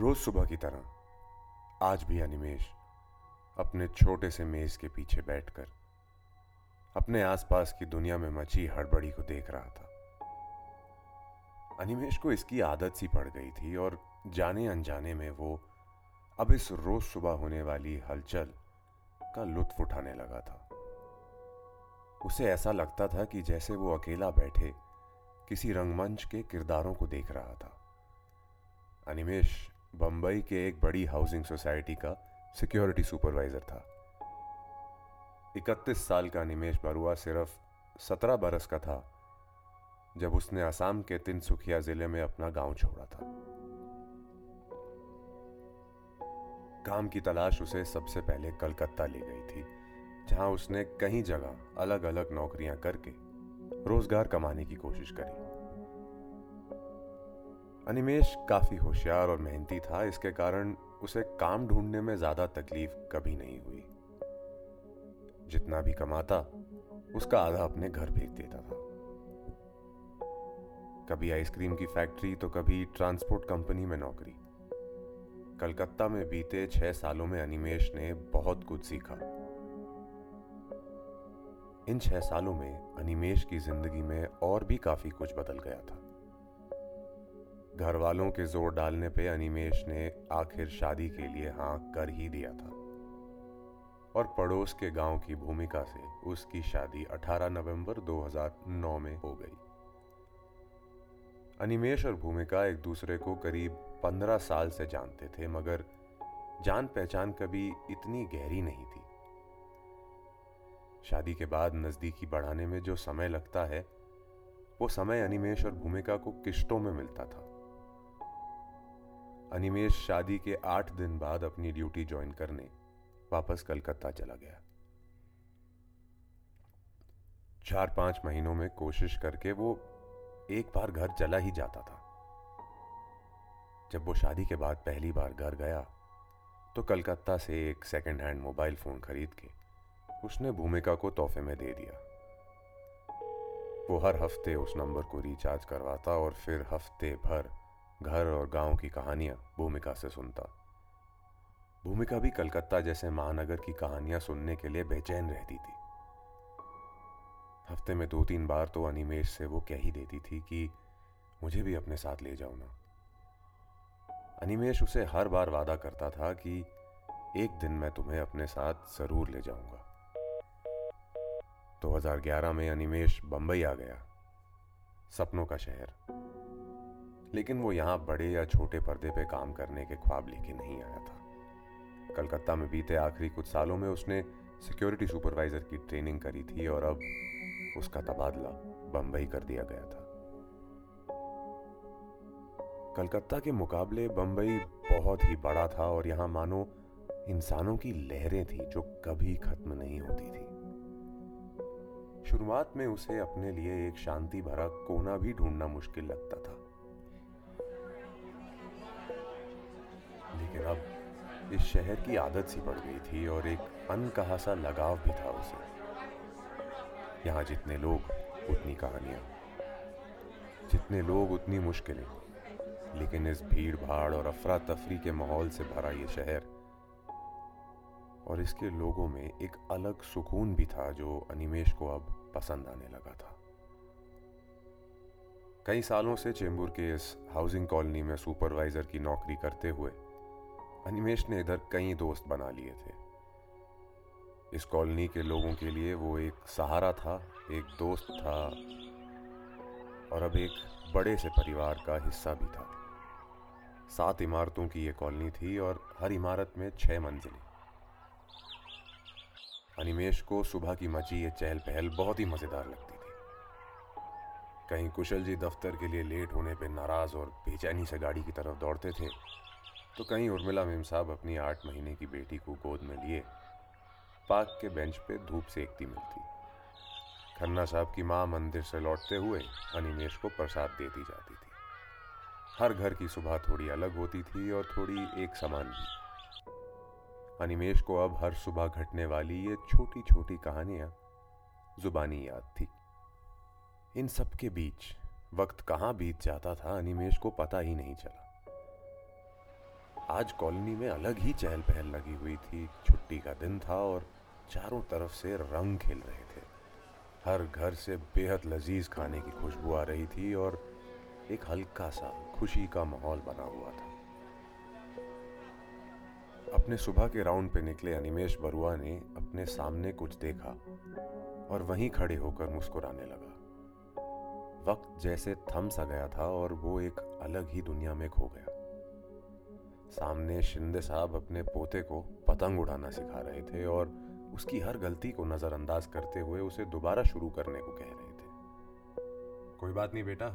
रोज सुबह की तरह आज भी अनिमेश अपने छोटे से मेज के पीछे बैठकर अपने आसपास की दुनिया में मची हड़बड़ी को देख रहा था। अनिमेश को इसकी आदत सी पड़ गई थी और जाने अनजाने में वो अब इस रोज सुबह होने वाली हलचल का लुत्फ उठाने लगा था। उसे ऐसा लगता था कि जैसे वो अकेला बैठे किसी रंगमंच के किरदारों को देख रहा था। अनिमेश बंबई के एक बड़ी हाउसिंग सोसाइटी का सिक्योरिटी सुपरवाइजर था। 31 साल का अनिमेश बरुआ सिर्फ 17 बरस का था जब उसने असम के तिनसुखिया जिले में अपना गांव छोड़ा था। काम की तलाश उसे सबसे पहले कलकत्ता ले गई थी, जहां उसने कई जगह अलग अलग नौकरियां करके रोजगार कमाने की कोशिश करी। अनिमेश काफी होशियार और मेहनती था, इसके कारण उसे काम ढूंढने में ज्यादा तकलीफ कभी नहीं हुई। जितना भी कमाता उसका आधा अपने घर भेज देता था। कभी आइसक्रीम की फैक्ट्री तो कभी ट्रांसपोर्ट कंपनी में नौकरी। कलकत्ता में बीते 6 सालों में अनिमेश ने बहुत कुछ सीखा। इन 6 सालों में अनिमेश की जिंदगी में और भी काफी कुछ बदल गया था। घर वालों के जोर डालने पे अनिमेश ने आखिर शादी के लिए हाँ कर ही दिया था और पड़ोस के गांव की भूमिका से उसकी शादी 18 नवंबर 2009 में हो गई। अनिमेश और भूमिका एक दूसरे को करीब 15 साल से जानते थे, मगर जान पहचान कभी इतनी गहरी नहीं थी। शादी के बाद नजदीकी बढ़ाने में जो समय लगता है वो समय अनिमेश और भूमिका को किश्तों में मिलता था। अनिमेश शादी के 8 दिन बाद अपनी ड्यूटी ज्वाइन करने वापस कलकत्ता चला गया। 4-5 महीनों में कोशिश करके वो एक बार घर चला ही जाता था। जब वो शादी के बाद पहली बार घर गया तो कलकत्ता से एक सेकंड हैंड मोबाइल फोन खरीद के उसने भूमिका को तोहफे में दे दिया। वो हर हफ्ते उस नंबर को रिचार्ज करवाता और फिर हफ्ते भर घर और गांव की कहानियां भूमिका से सुनता। भूमिका भी कलकत्ता जैसे महानगर की कहानियां सुनने के लिए बेचैन रहती थी। हफ्ते में 2-3 बार तो अनिमेश से वो कह ही देती थी कि मुझे भी अपने साथ ले जाओ ना। अनिमेश उसे हर बार वादा करता था कि एक दिन मैं तुम्हें अपने साथ जरूर ले जाऊंगा। 2011 में अनिमेश बंबई आ गया, सपनों का शहर। लेकिन वो यहाँ बड़े या छोटे पर्दे पे काम करने के ख्वाब लेके नहीं आया था। कलकत्ता में बीते आखिरी कुछ सालों में उसने सिक्योरिटी सुपरवाइजर की ट्रेनिंग करी थी और अब उसका तबादला बंबई कर दिया गया था। कलकत्ता के मुकाबले बंबई बहुत ही बड़ा था और यहाँ मानो इंसानों की लहरें थी जो कभी खत्म नहीं होती थी। शुरुआत में उसे अपने लिए एक शांति भरा कोना भी ढूंढना मुश्किल लगता था, लेकिन अब इस शहर की आदत सी पड़ गई थी और एक अनकहा सा लगाव भी था उसे। यहाँ जितने लोग उतनी कहानियां, जितने लोग उतनी मुश्किलें, लेकिन इस भीड़ भाड़ और अफरा तफरी के माहौल से भरा ये शहर और इसके लोगों में एक अलग सुकून भी था जो अनिमेश को अब पसंद आने लगा था। कई सालों से चेंबूर के इस हाउसिंग कॉलोनी में सुपरवाइजर की नौकरी करते हुए अनिमेश ने इधर कई दोस्त बना लिए थे। इस कॉलोनी के लोगों के लिए वो एक सहारा था, एक दोस्त था और अब एक बड़े से परिवार का हिस्सा भी था। 7 इमारतों की ये कॉलोनी थी और हर इमारत में 6 मंजिलें। अनिमेश को सुबह की मची ये चहल पहल बहुत ही मज़ेदार लगती थी। कहीं कुशल जी दफ्तर के लिए लेट होने पे नाराज़ और बेचैनी से गाड़ी की तरफ दौड़ते थे, तो कहीं उर्मिला मेम साहब अपनी 8 महीने की बेटी को गोद में लिए पार्क के बेंच पे धूप सेकती मिलती। खन्ना साहब की माँ मंदिर से लौटते हुए अनिमेश को प्रसाद देती जाती थी। हर घर की सुबह थोड़ी अलग होती थी और थोड़ी एक समान भी। अनिमेश को अब हर सुबह घटने वाली ये छोटी छोटी कहानियाँ जुबानी याद थी। इन सब के बीच वक्त कहाँ बीत जाता था अनिमेश को पता ही नहीं चला। आज कॉलोनी में अलग ही चहल पहल लगी हुई थी। छुट्टी का दिन था और चारों तरफ से रंग खेल रहे थे। हर घर से बेहद लजीज खाने की खुशबू आ रही थी और एक हल्का सा खुशी का माहौल बना हुआ था। अपने सुबह के राउंड पे निकले अनिमेश बरुआ ने अपने सामने कुछ देखा और वहीं खड़े होकर मुस्कुराने लगा। वक्त जैसे थम सा गया था और वो एक अलग ही दुनिया में खो गया। सामने शिंदे साहब अपने पोते को पतंग उड़ाना सिखा रहे थे और उसकी हर गलती को नजरअंदाज करते हुए उसे दोबारा शुरू करने को कह रहे थे। कोई बात नहीं बेटा,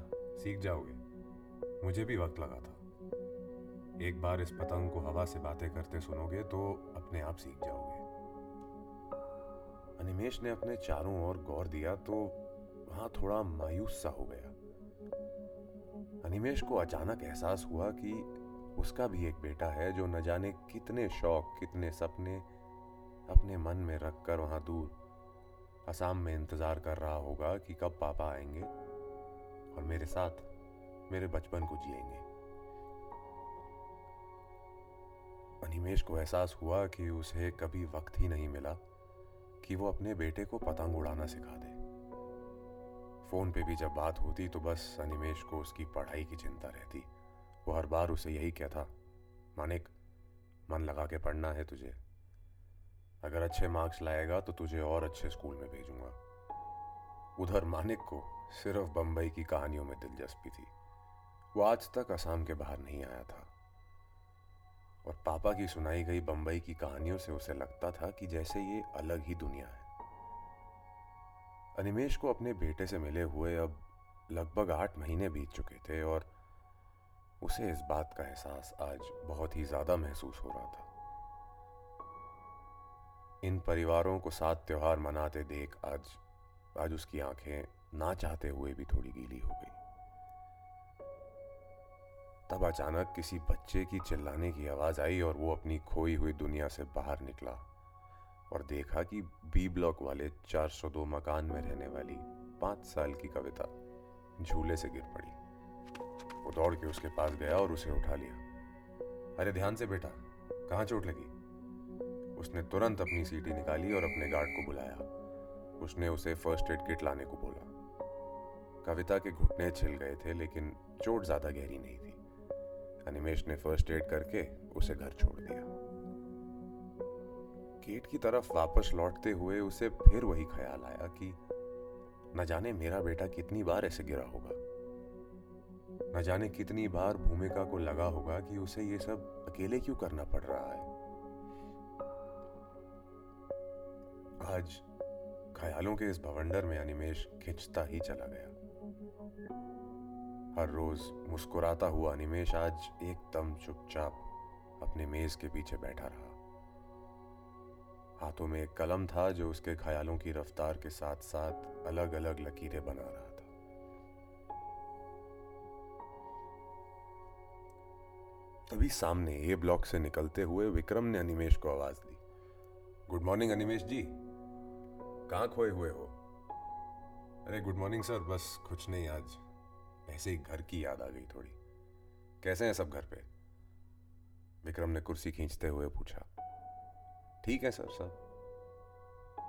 सीख जाओगे, मुझे भी वक्त लगा था। एक बार इस पतंग को हवा से बातें करते सुनोगे तो अपने आप सीख जाओगे। अनिमेश ने अपने चारों ओर गौर दिया तो वहां थोड़ा मायूस सा हो गया। अनिमेश को अचानक एहसास हुआ कि उसका भी एक बेटा है जो न जाने कितने शौक, कितने सपने अपने मन में रखकर वहां दूर असम में इंतजार कर रहा होगा कि कब पापा आएंगे और मेरे साथ मेरे बचपन को जिएंगे। अनिमेश को एहसास हुआ कि उसे कभी वक्त ही नहीं मिला कि वो अपने बेटे को पतंग उड़ाना सिखा दे। फोन पे भी जब बात होती तो बस अनिमेश को उसकी पढ़ाई की चिंता रहती। वो हर बार उसे यही कहता, मानिक, मन लगा के पढ़ना है तुझे, अगर अच्छे मार्क्स लाएगा तो तुझे और अच्छे स्कूल में भेजूंगा। उधर मानिक को सिर्फ बम्बई की कहानियों में दिलचस्पी थी। वो आज तक असम के बाहर नहीं आया था और पापा की सुनाई गई बंबई की कहानियों से उसे लगता था कि जैसे ये अलग ही दुनिया है। अनिमेश को अपने बेटे से मिले हुए अब लगभग 8 महीने बीत चुके थे और उसे इस बात का एहसास आज बहुत ही ज्यादा महसूस हो रहा था। इन परिवारों को साथ त्योहार मनाते देख आज उसकी आंखें ना चाहते हुए भी थोड़ी गीली हो गई। तब अचानक किसी बच्चे की चिल्लाने की आवाज आई और वो अपनी खोई हुई दुनिया से बाहर निकला और देखा कि बी ब्लॉक वाले 402 मकान में रहने वाली 5 साल की कविता झूले से गिर पड़ी। वो दौड़ के उसके पास गया और उसे उठा लिया। अरे ध्यान से बेटा, कहाँ चोट लगी? उसने तुरंत अपनी सीटी निकाली और अपने गार्ड को बुलाया। उसने उसे फर्स्ट एड किट लाने को बोला। कविता के घुटने छिल गए थे लेकिन चोट ज्यादा गहरी नहीं थी। अनिमेश ने फर्स्ट एड करके उसे घर छोड़ दिया। गेट की तरफ वापस लौटते हुए उसे फिर वही ख्याल आया कि न जाने मेरा बेटा कितनी बार ऐसे गिरा होगा, न जाने कितनी बार भूमिका को लगा होगा कि उसे ये सब अकेले क्यों करना पड़ रहा है। आज ख्यालों के इस भवंडर में अनिमेश खिंचता ही चला गया। हर रोज मुस्कुराता हुआ अनिमेश आज एकदम चुपचाप अपने मेज के पीछे बैठा रहा। हाथों में एक कलम था जो उसके ख्यालों की रफ्तार के साथ साथ अलग अलग लकीरें बना रहा था। तभी सामने ए ब्लॉक से निकलते हुए विक्रम ने अनिमेश को आवाज दी। गुड मॉर्निंग अनिमेश जी, कहाँ खोए हुए हो? अरे गुड मॉर्निंग सर, बस कुछ नहीं, आज ऐसे ही घर की याद आ गई थोड़ी। कैसे हैं सब घर पे? विक्रम ने कुर्सी खींचते हुए पूछा। ठीक है सर, सब,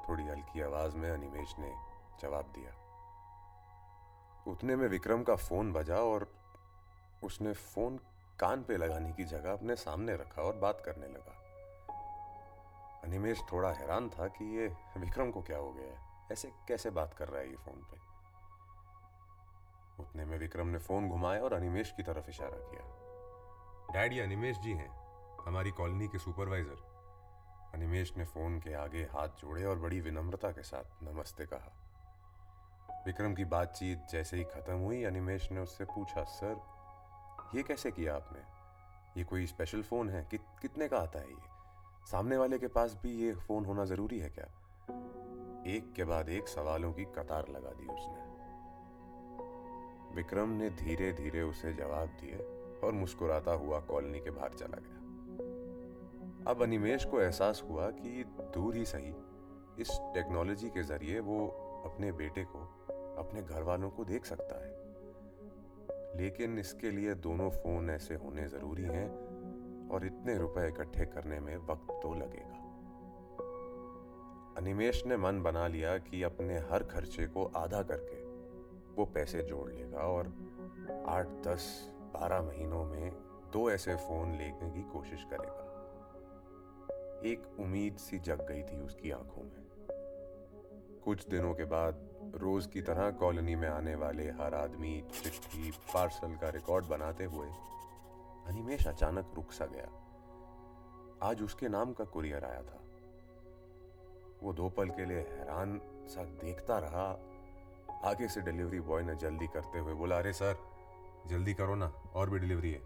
थोड़ी हल्की आवाज में अनिमेश ने जवाब दिया। उतने में विक्रम का फोन बजा और उसने फोन कान पे लगाने की जगह अपने सामने रखा और बात करने लगा। अनिमेश थोड़ा हैरान था कि ये विक्रम को क्या हो गया है, ऐसे कैसे बात कर रहा है ये फोन पे। उतने में विक्रम ने फोन घुमाया और अनिमेश की तरफ इशारा किया। डैडी अनिमेश जी हैं, हमारी कॉलोनी के सुपरवाइजर। अनिमेश ने फोन के आगे हाथ जोड़े और बड़ी विनम्रता के साथ नमस्ते कहा। विक्रम की बातचीत जैसे ही खत्म हुई अनिमेश ने उससे पूछा, सर ये कैसे किया आपने? ये कोई स्पेशल फोन है? कितने का आता है ये? सामने वाले के पास भी ये फोन होना जरूरी है क्या? एक के बाद एक सवालों की कतार लगा दी उसने। विक्रम ने धीरे धीरे उसे जवाब दिए और मुस्कुराता हुआ कॉलोनी के बाहर चला गया। अब अनिमेश को एहसास हुआ कि दूर ही सही, इस टेक्नोलॉजी के जरिए वो अपने बेटे को, अपने घर वालों को देख सकता है, लेकिन इसके लिए दोनों फोन ऐसे होने जरूरी हैं और इतने रुपए इकट्ठे करने में वक्त तो लगेगा। अनिमेश ने मन बना लिया कि अपने हर खर्चे को आधा करके वो पैसे जोड़ लेगा और 8, 10, 12 महीनों में 2 ऐसे फोन लेने की कोशिश करेगा। एक उम्मीद सी जग गई थी उसकी आंखों में। कुछ दिनों के बाद रोज की तरह कॉलोनी में आने वाले हर आदमी चिट्ठी पार्सल का रिकॉर्ड बनाते हुए अनिमेश अचानक रुक सा गया। आज उसके नाम का कुरियर आया था। वो 2 पल के लिए हैरान सा देखता रहा। आगे से डिलीवरी बॉय ने जल्दी करते हुए बोला, अरे सर जल्दी करो ना, और भी डिलीवरी है।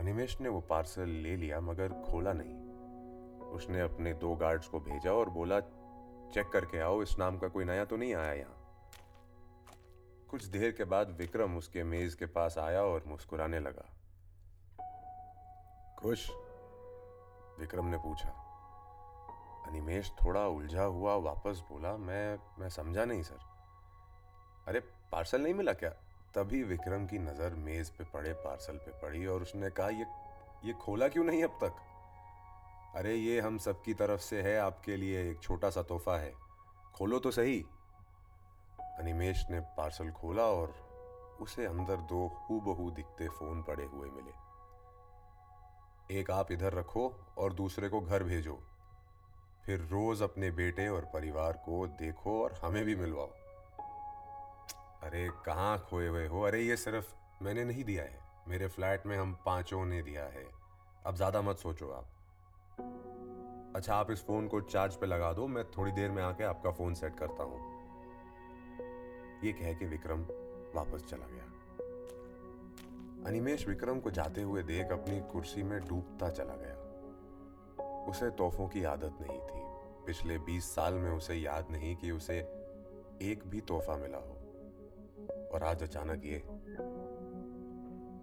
अनिमेश ने वो पार्सल ले लिया मगर खोला नहीं। उसने अपने 2 गार्ड्स को भेजा और बोला, चेक करके आओ इस नाम का कोई नया तो नहीं आया यहाँ। कुछ देर के बाद विक्रम उसके मेज के पास आया और मुस्कुराने लगा। खुश? विक्रम ने पूछा। अनिमेश थोड़ा उलझा हुआ वापस बोला, मैं समझा नहीं सर। अरे पार्सल नहीं मिला क्या? तभी विक्रम की नजर मेज पे पड़े पार्सल पे पड़ी और उसने कहा, ये खोला क्यों नहीं अब तक? अरे ये हम सबकी तरफ से है, आपके लिए एक छोटा सा तोहफा है, खोलो तो सही। अनिमेश ने पार्सल खोला और उसे अंदर 2 हूबहू दिखते फोन पड़े हुए मिले। एक आप इधर रखो और दूसरे को घर भेजो, फिर रोज अपने बेटे और परिवार को देखो और हमें भी मिलवाओ। अरे कहाँ खोए हुए हो? अरे ये सिर्फ मैंने नहीं दिया है, मेरे फ्लैट में हम 5 ने दिया है। अब ज्यादा मत सोचो आप। अच्छा आप इस फोन को चार्ज पे लगा दो, मैं थोड़ी देर में आके आपका फोन सेट करता हूँ। ये कह के विक्रम वापस चला गया। अनिमेश विक्रम को जाते हुए देख अपनी कुर्सी में डूबता चला गया। उसे तोहफों की आदत नहीं थी। पिछले 20 साल में उसे याद नहीं कि उसे एक भी तोहफा मिला हो, और आज अचानक ये।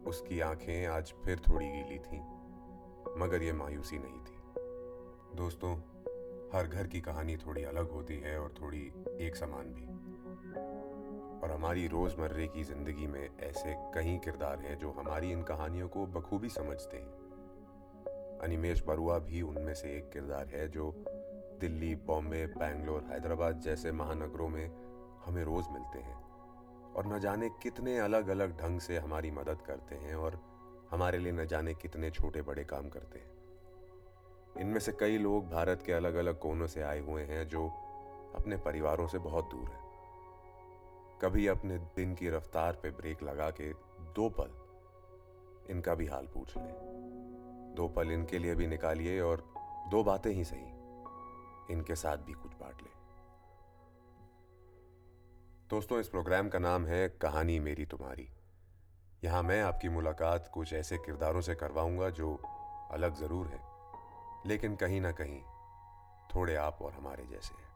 उसकी आंखें आज फिर थोड़ी गीली थीं, मगर ये मायूसी नहीं थी। दोस्तों, हर घर की कहानी थोड़ी अलग होती है और थोड़ी एक समान भी, और हमारी रोजमर्रे की जिंदगी में ऐसे कई किरदार हैं जो हमारी इन कहानियों को बखूबी समझते हैं। अनिमेश बरुआ भी उनमें से एक किरदार है जो दिल्ली, बॉम्बे, बैंगलोर, हैदराबाद जैसे महानगरों में हमें रोज मिलते हैं और न जाने कितने अलग अलग ढंग से हमारी मदद करते हैं और हमारे लिए न जाने कितने छोटे बड़े काम करते हैं। इनमें से कई लोग भारत के अलग अलग कोनों से आए हुए हैं जो अपने परिवारों से बहुत दूर हैं। कभी अपने दिन की रफ्तार पे ब्रेक लगा के 2 पल इनका भी हाल पूछ लें, 2 पल इनके लिए भी निकालिए और 2 बातें ही सही इनके साथ भी कुछ बांट लें। दोस्तों, इस प्रोग्राम का नाम है कहानी मेरी तुम्हारी। यहाँ मैं आपकी मुलाकात कुछ ऐसे किरदारों से करवाऊंगा जो अलग जरूर हैं, लेकिन कहीं ना कहीं थोड़े आप और हमारे जैसे हैं।